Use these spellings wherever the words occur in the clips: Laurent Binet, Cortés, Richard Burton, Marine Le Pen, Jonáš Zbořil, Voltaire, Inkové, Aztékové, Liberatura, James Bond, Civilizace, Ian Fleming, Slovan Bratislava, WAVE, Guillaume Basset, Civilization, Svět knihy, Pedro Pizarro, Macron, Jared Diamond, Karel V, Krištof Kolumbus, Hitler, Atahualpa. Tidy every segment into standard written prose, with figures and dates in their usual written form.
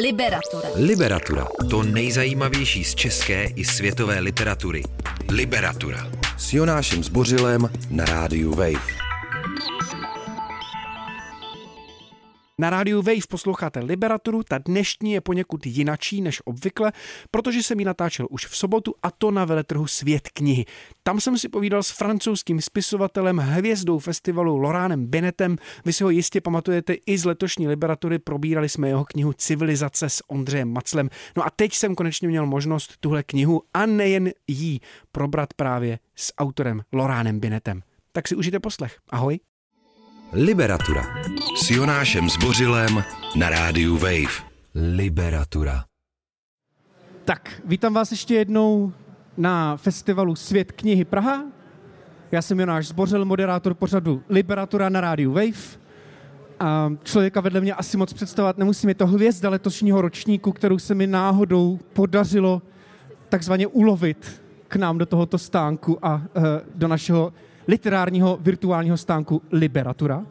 Liberatura. Liberatura. To nejzajímavější z české i světové literatury. Liberatura. S Jonášem Zbořilem na rádiu WAVE. Na rádiu WAVE posloucháte Liberaturu, ta dnešní je poněkud jinačí než obvykle, protože jsem ji natáčel už v sobotu, a to na veletrhu Svět knihy. Tam jsem si povídal s francouzským spisovatelem, hvězdou festivalu Laurentem Binetem. Vy si ho jistě pamatujete i z letošní Liberatury, probírali jsme jeho knihu Civilizace s Ondřejem Maclem. No a teď jsem konečně měl možnost tuhle knihu a nejen jí probrat právě s autorem Laurentem Binetem. Tak si užijte poslech. Ahoj. Liberatura. S Jonášem Zbořilem na rádiu WAVE. Liberatura. Tak, vítám vás ještě jednou na festivalu Svět knihy Praha. Já jsem Jonáš Zbořil, moderátor pořadu Liberatura na rádiu WAVE. A člověka vedle mě asi moc představovat nemusím. Je to hvězda letošního ročníku, kterou se mi náhodou podařilo takzvaně ulovit k nám do tohoto stánku a do našeho literárního virtuálního stánku Liberatura.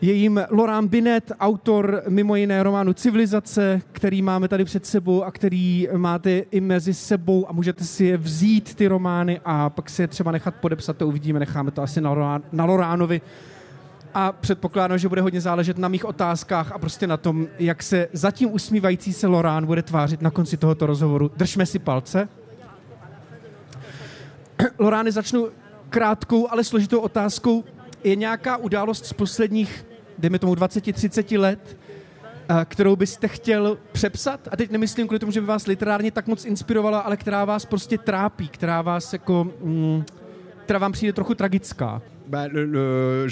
Je jím Laurent Binet, autor mimo jiné románu Civilizace, který máme tady před sebou a který máte i mezi sebou a můžete si je vzít, ty romány, a pak si je třeba nechat podepsat, to uvidíme, necháme to asi na Laurentovi. A předpokládám, že bude hodně záležet na mých otázkách a prostě na tom, jak se zatím usmívající se Laurent bude tvářit na konci tohoto rozhovoru. Držme si palce. Laurenty, začnu krátkou, ale složitou otázkou. Je nějaká událost z posledních, dejme tomu 20-30 let, kterou byste chtěl přepsat? A teď nemyslím kvůli tomu, že by vás literárně tak moc inspirovala, ale která vás prostě trápí, která vás jako, která vám přijde trochu tragická. Bah,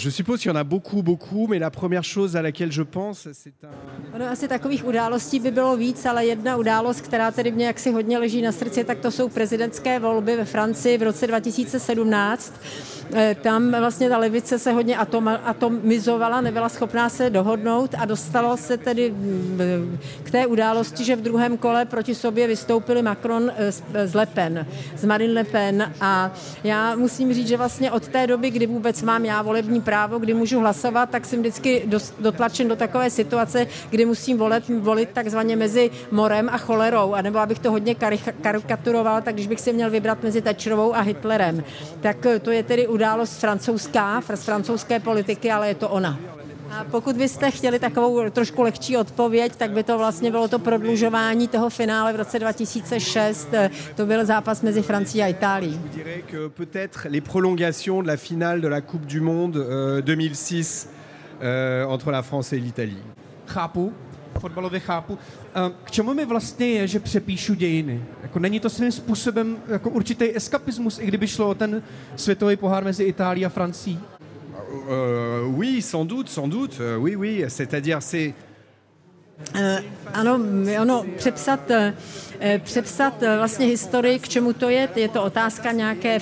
je suppose qu'il y en a beaucoup, mais la première chose à laquelle je pense, c'est un... Ono asi takových událostí by bylo víc, ale jedna událost, která tedy mě jaksi hodně leží na srdci, tak to jsou prezidentské volby ve Francii v roce 2017. Tam vlastně ta levice se hodně atomizovala, nebyla schopná se dohodnout a dostalo se tedy k té události, že v druhém kole proti sobě vystoupili Macron z Le Pen, z Marine Le Pen, a já musím říct, že vlastně od té doby, kdy vůbec mám já volební právo, kdy můžu hlasovat, tak jsem vždycky dotlačen do takové situace, kdy musím volit takzvaně mezi morem a cholerou, anebo abych to hodně karikaturoval, tak když bych si měl vybrat mezi Thatcherovou a Hitlerem. Tak to je tedy událost francouzská, z francouzské politiky, ale je to ona. A pokud byste chtěli takovou trošku lehčí odpověď, tak by to vlastně bylo to prodlužování toho finále v roce 2006. To byl zápas mezi Francií a Itálií. Je dirais que peut-être les prolongations de la finale de la Coupe du Monde 2006 entre la France et l'Italie. Chápu, fotbalově chápu. K čemu mi vlastně je, že přepíšu dějiny? Jako není to svým způsobem jako určitý eskapismus, i kdyby šlo o ten světový pohár mezi Itálií a Francií? Oui, sans doute. Oui, c'est-à-dire c'est... Ano, přepsat vlastně historii, k čemu to je? Je to otázka nějakého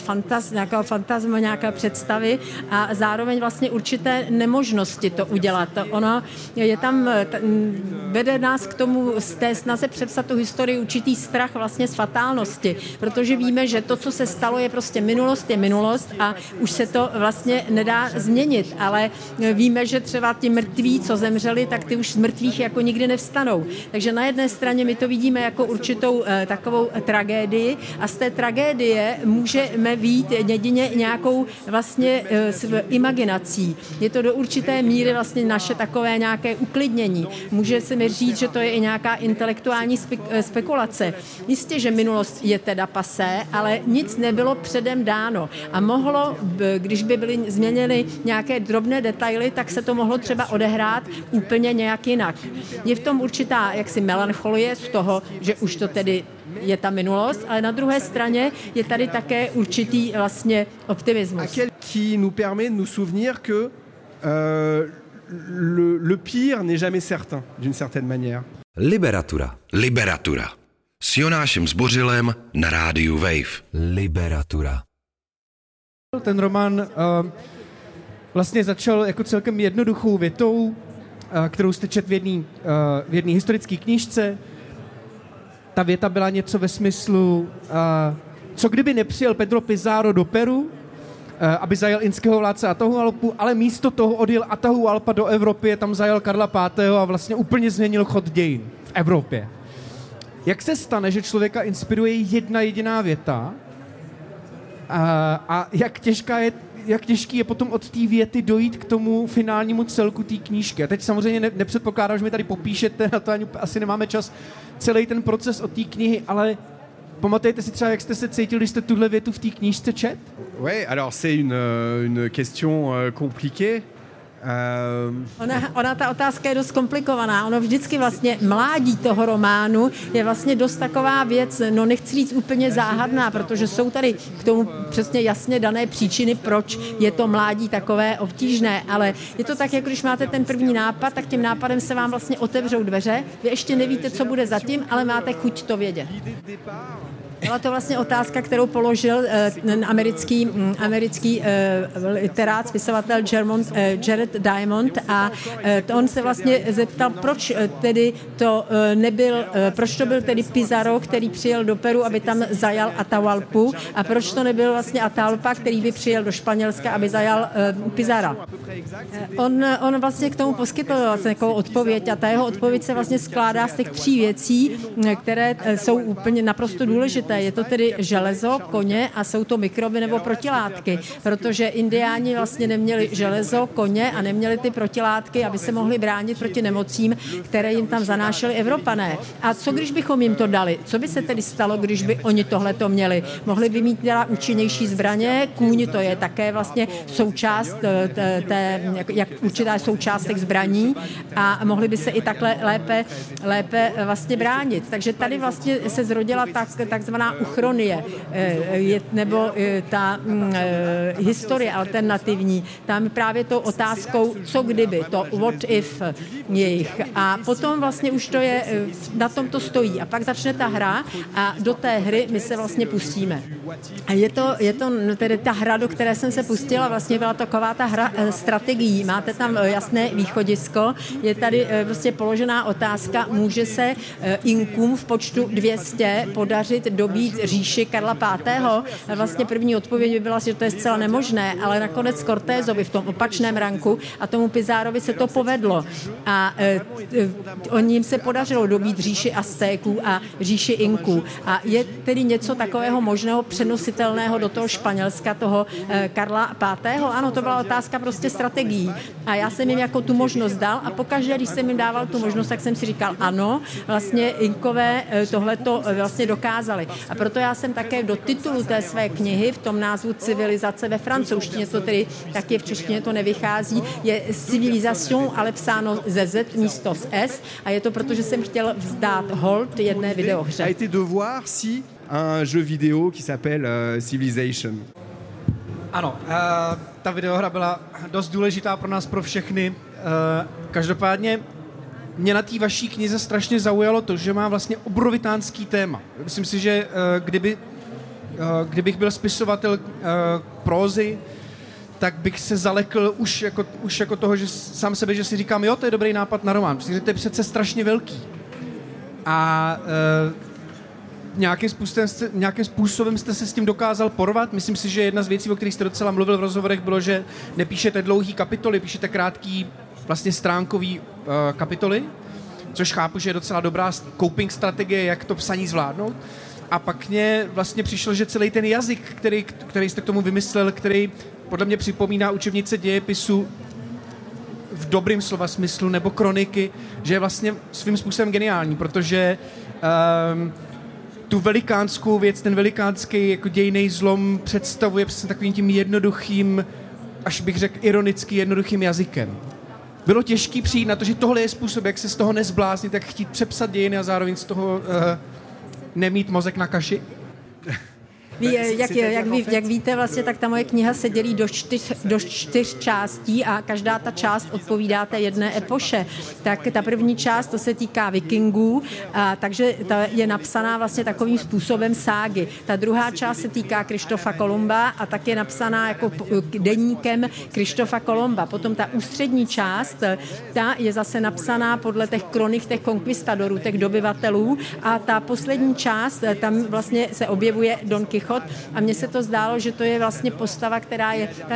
fantazmu, nějaké představy a zároveň vlastně určité nemožnosti to udělat. Ono je tam, vede nás k tomu z té snaze přepsat tu historii určitý strach vlastně z fatálnosti, protože víme, že to, co se stalo, je prostě minulost a už se to vlastně nedá změnit, ale víme, že třeba ti mrtví, co zemřeli, tak ty už z mrtvých jako nikdy nevstanou. Takže na jedné straně my to vidíme jako určitou takovou tragédii a z té tragédie můžeme vidět jedině nějakou vlastně imaginací. Je to do určité míry vlastně naše takové nějaké uklidnění. Může se mi říct, že to je i nějaká intelektuální spekulace. Jistě, že minulost je teda pasé, ale nic nebylo předem dáno a mohlo, když by byly změněny nějaké drobné detaily, tak se to mohlo třeba odehrát úplně nějak jinak. Je v tom určitá jaksi melancholie z toho, že už to tedy je ta minulost, ale na druhé straně je tady také určitý vlastně optimismus. Qui nous permet de nous souvenir que le pire n'est jamais certain, d'une certaine manière. Liberatura. S Jonášem Zbořilem na rádiu WAVE. Liberatura. Ten román vlastně začal jako celkem jednoduchou větou, kterou jste čet v jedné historické knížce. Ta věta byla něco ve smyslu, co kdyby nepřijel Pedro Pizarro do Peru, aby zajel inského vládce Atahualpu, ale místo toho odjel Atahualpa do Evropy, tam zajel Karla V. a vlastně úplně změnil chod dějin. v Evropě. Jak se stane, že člověka inspiruje jedna jediná věta a jak těžký je potom od té věty dojít k tomu finálnímu celku té knížky. A teď samozřejmě nepředpokládám, že mi tady popíšete, na to ani asi nemáme čas, celý ten proces od té knihy, ale pamatujete si třeba, jak jste se cítil, když jste tuhle větu v té knížce čet? Oui, alors c'est une question compliquée. Ona ta otázka je dost komplikovaná. Ono vždycky vlastně mládí toho románu je vlastně dost taková věc, no nechci říct úplně záhadná, protože jsou tady k tomu přesně jasně dané příčiny, proč je to mládí takové obtížné, ale je to tak, jako když máte ten první nápad, tak tím nápadem se vám vlastně otevřou dveře, vy ještě nevíte, co bude zatím, ale máte chuť to vědět. Byla to vlastně otázka, kterou položil ten americký literát, spisovatel Jared Diamond a on se vlastně zeptal, proč to byl tedy Pizarro, který přijel do Peru, aby tam zajal Atahualpu a proč to nebyl vlastně Atahualpa, který by přijel do Španělska, aby zajal Pizarra. On vlastně k tomu poskytl vlastně takovou odpověď a ta jeho odpověď se vlastně skládá z těch tří věcí, které jsou úplně naprosto důležité. Je to tedy železo, koně a jsou to mikroby nebo protilátky, protože indiáni vlastně neměli železo, koně a neměli ty protilátky, aby se mohli bránit proti nemocím, které jim tam zanášeli Evropané. A co když bychom jim to dali? Co by se tedy stalo, když by oni tohleto měli? Mohli by mít teda účinnější zbraně, kůň to je také vlastně součást, jak určitá součást těch zbraní a mohli by se i takhle lépe vlastně bránit. Takže tady vlastně se zrodila takzvaná uchronie, nebo ta historie alternativní. Tam právě tou otázkou, co kdyby, to what if jejich. A potom vlastně už to je, na tom to stojí. A pak začne ta hra a do té hry my se vlastně pustíme. A je to tedy ta hra, do které jsem se pustila, vlastně byla taková ta hra strategií. Máte tam jasné východisko. Je tady vlastně položená otázka, může se Inkům v počtu 200 podařit dobít říši Karla V. Vlastně první odpověď by byla, že to je zcela nemožné, ale nakonec Cortésovi v tom opačném ranku a tomu Pizarrovi se to povedlo. A jim se podařilo dobít říši Aztéků a říši Inků. A je tedy něco takového možného přenositelného do toho Španělska, toho Karla V. Ano, to byla otázka prostě strategií. A já jsem jim jako tu možnost dal a pokaždé, když jsem jim dával tu možnost, tak jsem si říkal, ano, vlastně Inkové tohleto vlastně dokázali. A proto já jsem také do titulu té své knihy v tom názvu Civilizace ve francouzštině, to tedy taky v češtině to nevychází, je Civilization, ale psáno ze Z místo z S a je to proto, že jsem chtěl vzdát hold jedné videohře. A été de voir si un jeu vidéo qui s'appelle Civilization. Ano, ta videohra byla dost důležitá pro nás, pro všechny. Každopádně mě na té vaší knize strašně zaujalo to, že má vlastně obrovitánský téma. Myslím si, že kdybych byl spisovatel prózy, tak bych se zalekl už jako toho, že sám sebe, že si říkám, jo, to je dobrý nápad na román. Protože to je přece strašně velký. A nějakým způsobem jste se s tím dokázal porvat. Myslím si, že jedna z věcí, o kterých jste docela mluvil v rozhovorech, bylo, že nepíšete dlouhý kapitoly, píšete krátký vlastně stránkový kapitoly, což chápu, že je docela dobrá coping strategie, jak to psaní zvládnout. A pak mě vlastně přišlo, že celý ten jazyk, který jste k tomu vymyslel, který podle mě připomíná učebnice dějepisu v dobrým slova smyslu, nebo kroniky, že je vlastně svým způsobem geniální, protože tu velikánskou věc, ten velikánský jako dějnej zlom představuje přesně takovým tím jednoduchým, až bych řekl ironicky jednoduchým jazykem. Bylo těžké přijít na to, že tohle je způsob, jak se z toho nezbláznit, jak chtít přepsat dějiny a zároveň z toho nemít mozek na kaši? Jak víte, vlastně, tak ta moje kniha se dělí do čtyř částí a každá ta část odpovídá té jedné epoše. Tak ta první část, to se týká vikingů, takže ta je napsaná vlastně takovým způsobem ságy. Ta druhá část se týká Krištofa Kolumba a tak je napsaná jako deníkem Krištofa Kolumba. Potom ta ústřední část, ta je zase napsaná podle těch kronik, těch konkvistadorů, těch dobyvatelů a ta poslední část, tam vlastně se objevuje Don Quijote. přechod a mně se to zdálo, že to je vlastně postava, která je ta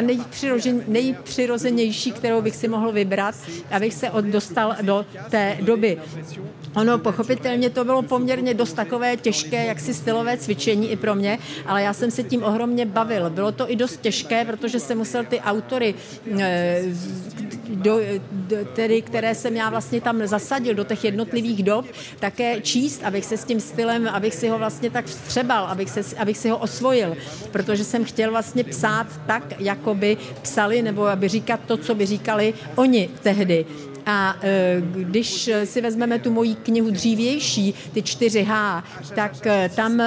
nejpřirozenější, kterou bych si mohl vybrat, abych se dostal do té doby. Ono pochopitelně to bylo poměrně dost takové těžké, jaksi stylové cvičení i pro mě, ale já jsem se tím ohromně bavil. Bylo to i dost těžké, protože jsem musel ty autory, které jsem já vlastně tam zasadil do těch jednotlivých dob, také číst, abych se s tím stylem, abych si ho vlastně tak vstřebal, abych si ho osvojil, protože jsem chtěl vlastně psát tak, jako by psali, nebo aby říkat to, co by říkali oni tehdy. A když si vezmeme tu moji knihu dřívější, ty 4H, tak tam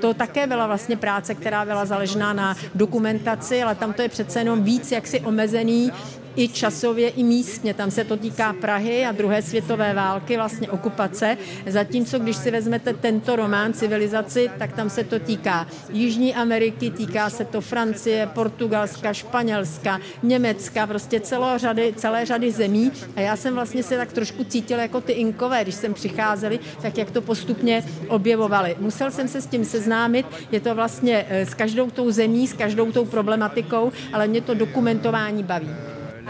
to také byla vlastně práce, která byla založená na dokumentaci, ale tam to je přece jenom víc jaksi omezený i časově, i místně. Tam se to týká Prahy a druhé světové války, vlastně okupace. Zatímco, když si vezmete tento román Civilizaci, tak tam se to týká Jižní Ameriky, týká se to Francie, Portugalska, Španělska, Německa, prostě celé řady zemí. A já jsem vlastně se tak trošku cítila jako ty Inkové, když jsem přicházeli, tak jak to postupně objevovali. Musel jsem se s tím seznámit, je to vlastně s každou tou zemí, s každou tou problematikou, ale mě to dokumentování baví.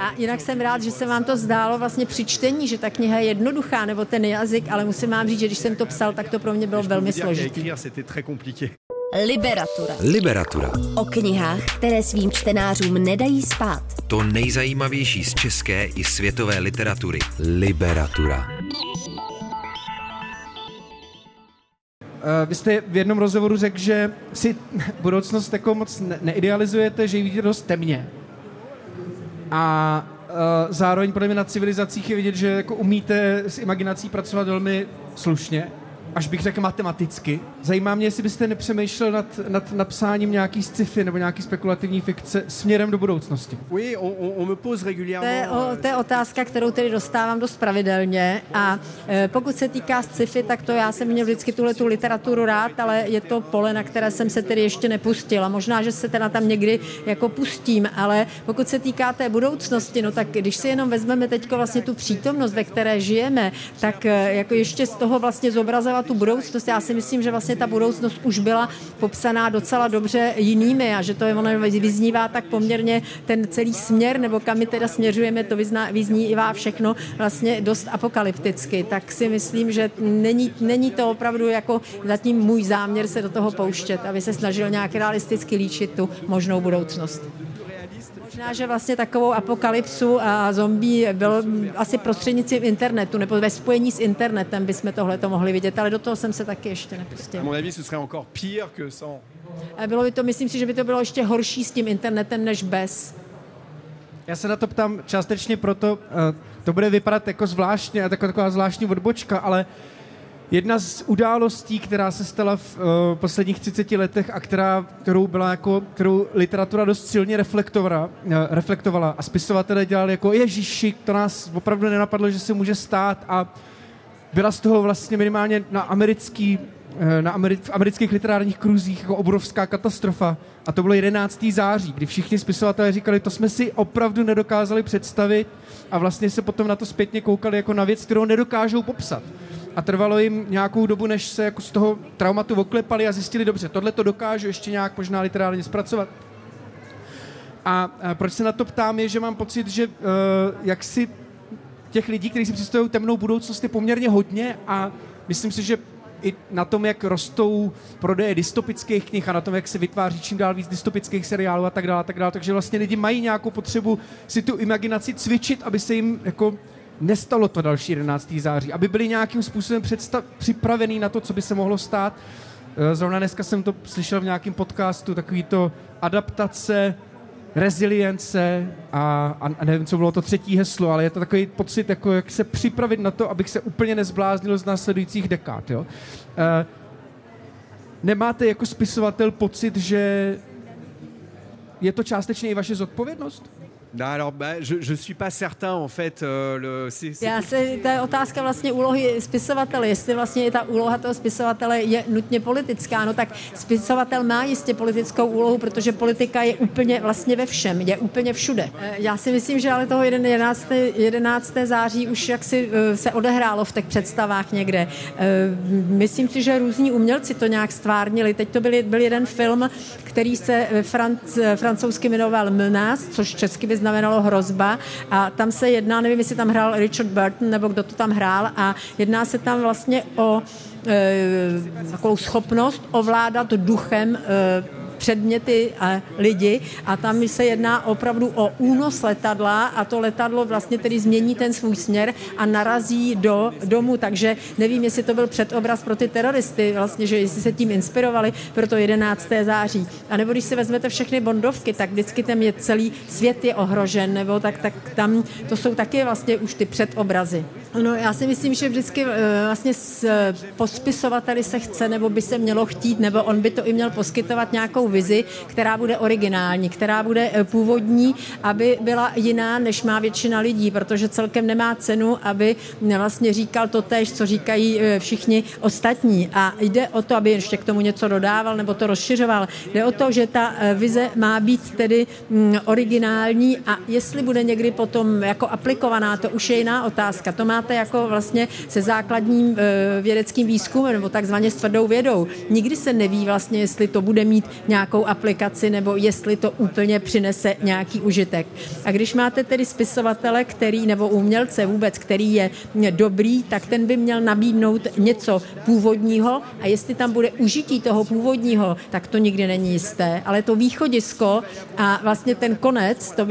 A jinak jsem rád, že se vám to zdálo vlastně při čtení, že ta kniha je jednoduchá, nebo ten jazyk, ale musím vám říct, že když jsem to psal, tak to pro mě bylo velmi složitý. Liberatura. O knihách, které svým čtenářům nedají spát. To nejzajímavější z české i světové literatury. Liberatura. Vy jste v jednom rozhovoru řekl, že si budoucnost jako moc neidealizujete, že ji vidíte dost temně. A zároveň podle mě na Civilizacích je vidět, že jako umíte s imaginací pracovat velmi slušně, až bych řekl matematicky. Zajímá mě, jestli byste nepřemýšlel nad napsáním nějaký sci-fi nebo nějaký spekulativní fikce směrem do budoucnosti. To je otázka, kterou tedy dostávám dost pravidelně a pokud se týká sci-fi, tak to já jsem měl vždycky tuhletu literaturu rád, ale je to pole, na které jsem se tedy ještě nepustila. Možná, že se teda tam někdy jako pustím, ale pokud se týká té budoucnosti, no tak když si jenom vezmeme teďko vlastně tu přítomnost, ve které žijeme, tak jako ještě z toho vlastně zobrazovat tu budoucnost. Já si myslím, že vlastně ta budoucnost už byla popsaná docela dobře jinými a že to je, ono vyznívá tak poměrně ten celý směr, nebo kam my teda směřujeme, to vyznívá všechno vlastně dost apokalypticky. Tak si myslím, že není to opravdu jako zatím můj záměr se do toho pouštět, aby se snažil nějak realisticky líčit tu možnou budoucnost. Možná, že vlastně takovou apokalypsu a zombie bylo asi prostřednictvím internetu, nebo ve spojení s internetem bychom tohleto mohli vidět, ale do toho jsem se taky ještě nepustil. Bylo by to, myslím si, že by to bylo ještě horší s tím internetem než bez. Já se na to ptám částečně proto, to bude vypadat jako zvláštně, jako taková zvláštní odbočka, ale jedna z událostí, která se stala v posledních 30 letech a kterou literatura dost silně reflektovala a spisovatelé dělali jako ježiši, to nás opravdu nenapadlo, že se může stát a byla z toho vlastně minimálně v amerických literárních kruzích jako obrovská katastrofa a to bylo 11. září, kdy všichni spisovatelé říkali, to jsme si opravdu nedokázali představit a vlastně se potom na to zpětně koukali jako na věc, kterou nedokážou popsat. A trvalo jim nějakou dobu, než se jako z toho traumatu oklepali a zjistili, dobře, tohle to dokážu ještě nějak možná literárně zpracovat. A proč se na to ptám, je, že mám pocit, že jak si těch lidí, kteří si představují temnou budoucnost, je poměrně hodně a myslím si, že i na tom, jak rostou prodeje dystopických knih a na tom, jak se vytváří čím dál víc dystopických seriálů a tak dále. Takže vlastně lidi mají nějakou potřebu si tu imaginaci cvičit, aby se jim jako nestalo to další 11. září, aby byli nějakým způsobem připravený na to, co by se mohlo stát. Zrovna dneska jsem to slyšel v nějakém podcastu, takový to adaptace, rezilience a nevím, co bylo to třetí heslo, ale je to takový pocit, jako jak se připravit na to, abych se úplně nezbláznil z následujících dekád. Jo? Nemáte jako spisovatel pocit, že je to částečně i vaše zodpovědnost? No, alors, je suis pas certain en fait. To je otázka vlastně úlohy spisovatele, jestli vlastně je ta úloha toho spisovatele je nutně politická. No tak spisovatel má jistě politickou úlohu, protože politika je úplně vlastně ve všem, je úplně všude. Já si myslím, že ale toho 11. září už jaksi se odehrálo v těch představách někde. Myslím si, že různí umělci to nějak stvárnili. Teď to byl jeden film, který se francouzsky jmenoval Menace, což česky by znamenalo hrozba, a tam se jedná, nevím, jestli tam hrál Richard Burton nebo kdo to tam hrál, a jedná se tam vlastně o takovou schopnost ovládat duchem předměty a lidi, a tam se jedná opravdu o únos letadla, a to letadlo vlastně tedy změní ten svůj směr a narazí do domu, takže nevím, jestli to byl předobraz pro ty teroristy, vlastně, že jestli se tím inspirovali pro to 11. září. A nebo když si vezmete všechny bondovky, tak vždycky tam je celý svět je ohrožen, nebo tak tam to jsou taky vlastně už ty předobrazy. No, já si myslím, že vždycky vlastně po spisovateli se chce, nebo by se mělo chtít, nebo on by to i měl poskytovat nějakou vizi, která bude originální, která bude původní, aby byla jiná, než má většina lidí, protože celkem nemá cenu, aby vlastně říkal to též, co říkají všichni ostatní. A jde o to, aby ještě k tomu něco dodával nebo to rozšiřoval. Jde o to, že ta vize má být tedy originální, a jestli bude někdy potom jako aplikovaná, to už je jiná otázka. To máte jako vlastně se základním vědeckým výzkumem nebo takzvaně s tvrdou vědou. Nikdy se neví vlastně, jestli to bude mít nějakou aplikaci, nebo jestli to úplně přinese nějaký užitek. A když máte tedy spisovatele, který, nebo umělce vůbec, který je dobrý, tak ten by měl nabídnout něco původního, a jestli tam bude užití toho původního, tak to nikdy není jisté. Ale to východisko a vlastně ten konec, to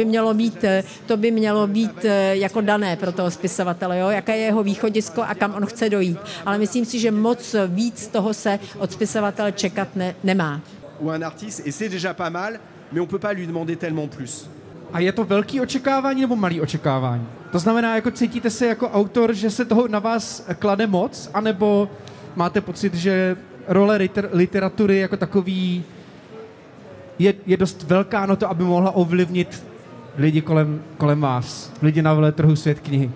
by mělo být jako dané pro toho spisovatele, jo? Jaké je jeho východisko a kam on chce dojít. Ale myslím si, že moc víc toho se od spisovatele čekat nemá. Ou un artiste, et c'est déjà pas mal, mais on peut pas lui demander tellement plus. A je to velký očekávání nebo malý očekávání? To znamená, jako cítíte se jako autor, že se toho na vás klade moc, anebo máte pocit, že role literatury jako takový je dost velká na to, aby mohla ovlivnit lidi kolem vás, lidi na veletrhu Svět knihy?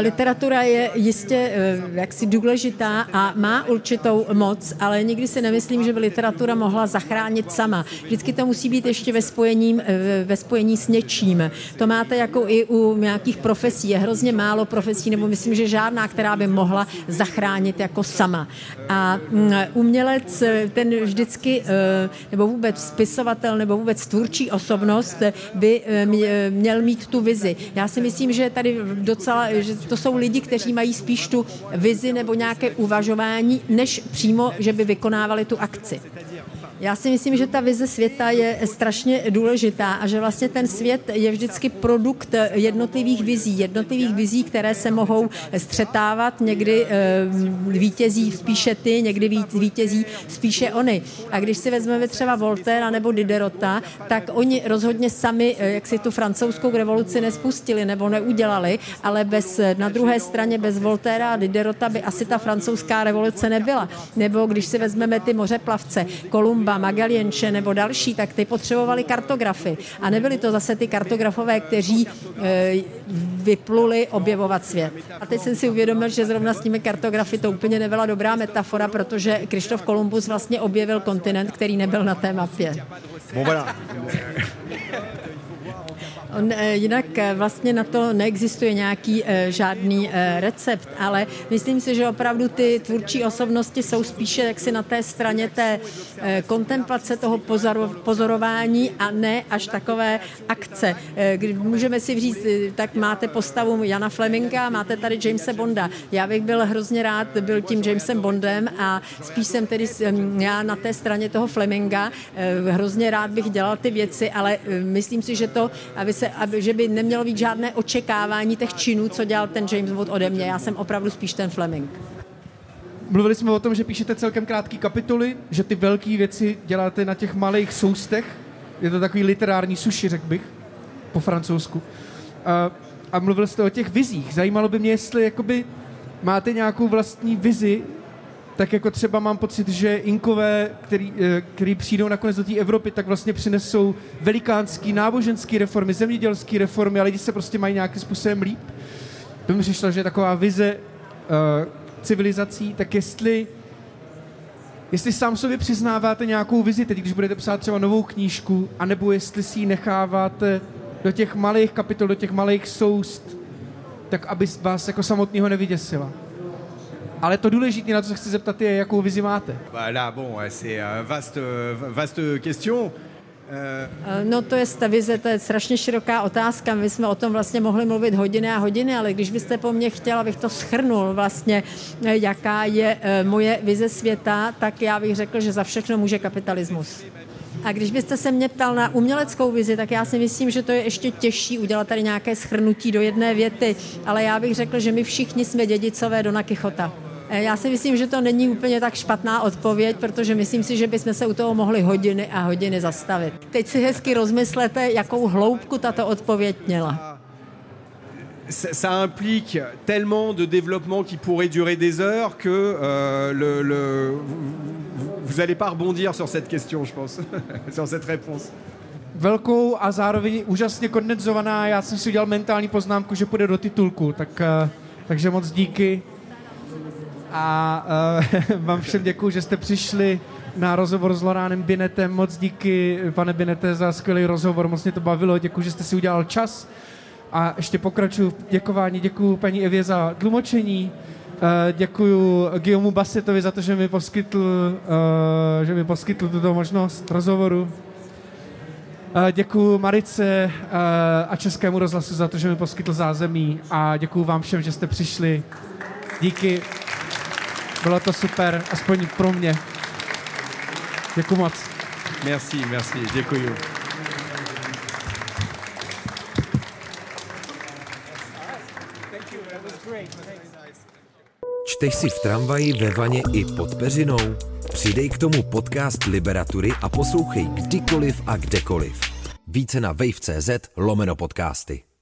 Literatura je jistě jaksi důležitá a má určitou moc, ale nikdy si nemyslím, že by literatura mohla zachránit sama. Vždycky to musí být ještě ve spojení s něčím. To máte jako i u nějakých profesí. Je hrozně málo profesí, nebo myslím, že žádná, která by mohla zachránit jako sama. A umělec, ten vždycky, nebo vůbec spisovatel, nebo vůbec tvůrčí osobnost by měl mít tu vizi. Já si myslím, že tady že to jsou lidi, kteří mají spíš tu vizi nebo nějaké uvažování, než přímo, že by vykonávali tu akci. Já si myslím, že ta vize světa je strašně důležitá a že vlastně ten svět je vždycky produkt jednotlivých vizí, které se mohou střetávat, někdy vítězí spíše ty, někdy vítězí spíše oni. A když si vezmeme třeba Voltaire nebo Diderota, tak oni rozhodně sami, jak si tu francouzskou revoluci nespustili nebo neudělali, ale na druhé straně bez Voltaira a Diderota by asi ta francouzská revoluce nebyla. Nebo když si vezmeme ty mořeplavce, Kolumba, Magallanese nebo další, tak ty potřebovali kartografy. A nebyli to zase ty kartografové, kteří vypluli objevovat svět. A teď jsem si uvědomil, že zrovna s těmi kartografy to úplně nebyla dobrá metafora, protože Krištof Kolumbus vlastně objevil kontinent, který nebyl na té mapě. Jinak vlastně na to neexistuje nějaký žádný recept, ale myslím si, že opravdu ty tvůrčí osobnosti jsou spíše jaksi na té straně té kontemplace, toho pozorování, a ne až takové akce. Můžeme si říct, tak máte postavu Jana Fleminga, máte tady Jamese Bonda. Já bych byl hrozně rád, byl tím Jamesem Bondem, a spíš jsem tedy já na té straně toho Fleminga. Hrozně rád bych dělal ty věci, ale myslím si, že to, že by nemělo být žádné očekávání těch činů, co dělal ten James Bond ode mě. Já jsem opravdu spíš ten Fleming. Mluvili jsme o tom, že píšete celkem krátké kapitoly, že ty velké věci děláte na těch malých soustech. Je to takový literární suši, řekl bych, po francouzsku. A mluvil jste o těch vizích. Zajímalo by mě, jestli jakoby máte nějakou vlastní vizi tak jako třeba mám pocit, že Inkové, který přijdou nakonec do té Evropy, tak vlastně přinesou velikánský náboženský reformy, zemědělský reformy a lidi se prostě mají nějakým způsobem líp. To mi přišlo, že je taková vize civilizací, tak jestli sám sobě přiznáváte nějakou vizi, teď když budete psát třeba novou knížku, anebo jestli si ji necháváte do těch malých kapitol, do těch malých soust, tak aby vás jako samotného nevyděsila. Ale to důležité, na co se chci zeptat, je, jakou vizi máte. Voilà, bon, c'est vaste question. No to je ta vize, to je strašně široká otázka. My jsme o tom vlastně mohli mluvit hodiny a hodiny, ale když byste po mně chtěla, abych to shrnul vlastně, jaká je moje vize světa, tak já bych řekl, že za všechno může kapitalismus. A když byste se mě ptal na uměleckou vizi, tak já si myslím, že to je ještě těžší udělat tady nějaké shrnutí do jedné věty, ale já bych řekl, že my všichni jsme dědicové Dona Quichota. Já si myslím, že to není úplně tak špatná odpověď, protože myslím si, že bychom se u toho mohli hodiny a hodiny zastavit. Teď si hezky rozmyslete, jakou hloubku tato odpověď měla. Ça implique tellement de développement qui pourrait durer des heures que vous allez pas rebondir sur cette question, je pense, sur cette réponse. Velkou a zároveň úžasně kondenzovaná. Já jsem si udělal mentální poznámku, že půjde do titulku, takže moc díky. A vám všem děkuju, že jste přišli na rozhovor s Laurentem Binetem. Moc díky, pane Binete, za skvělý rozhovor. Moc mě to bavilo. Děkuju, že jste si udělal čas. A ještě pokračuju v děkování. Děkuju paní Evě za tlumočení. Děkuju Guillaumu Bassetovi za to, že mi poskytl tuto možnost rozhovoru. Děkuju Marice a Českému rozhlasu za to, že mi poskytl zázemí. A děkuju vám všem, že jste přišli. Díky. Bylo to super, aspoň pro mě. Děkuju moc. Merci, děkuju. Čteš si v tramvaji, ve vaně i pod peřinou? Přidej k tomu podcast Liberatury a poslouchej kdykoliv a kdekoliv. Více na wave.cz/podcasty.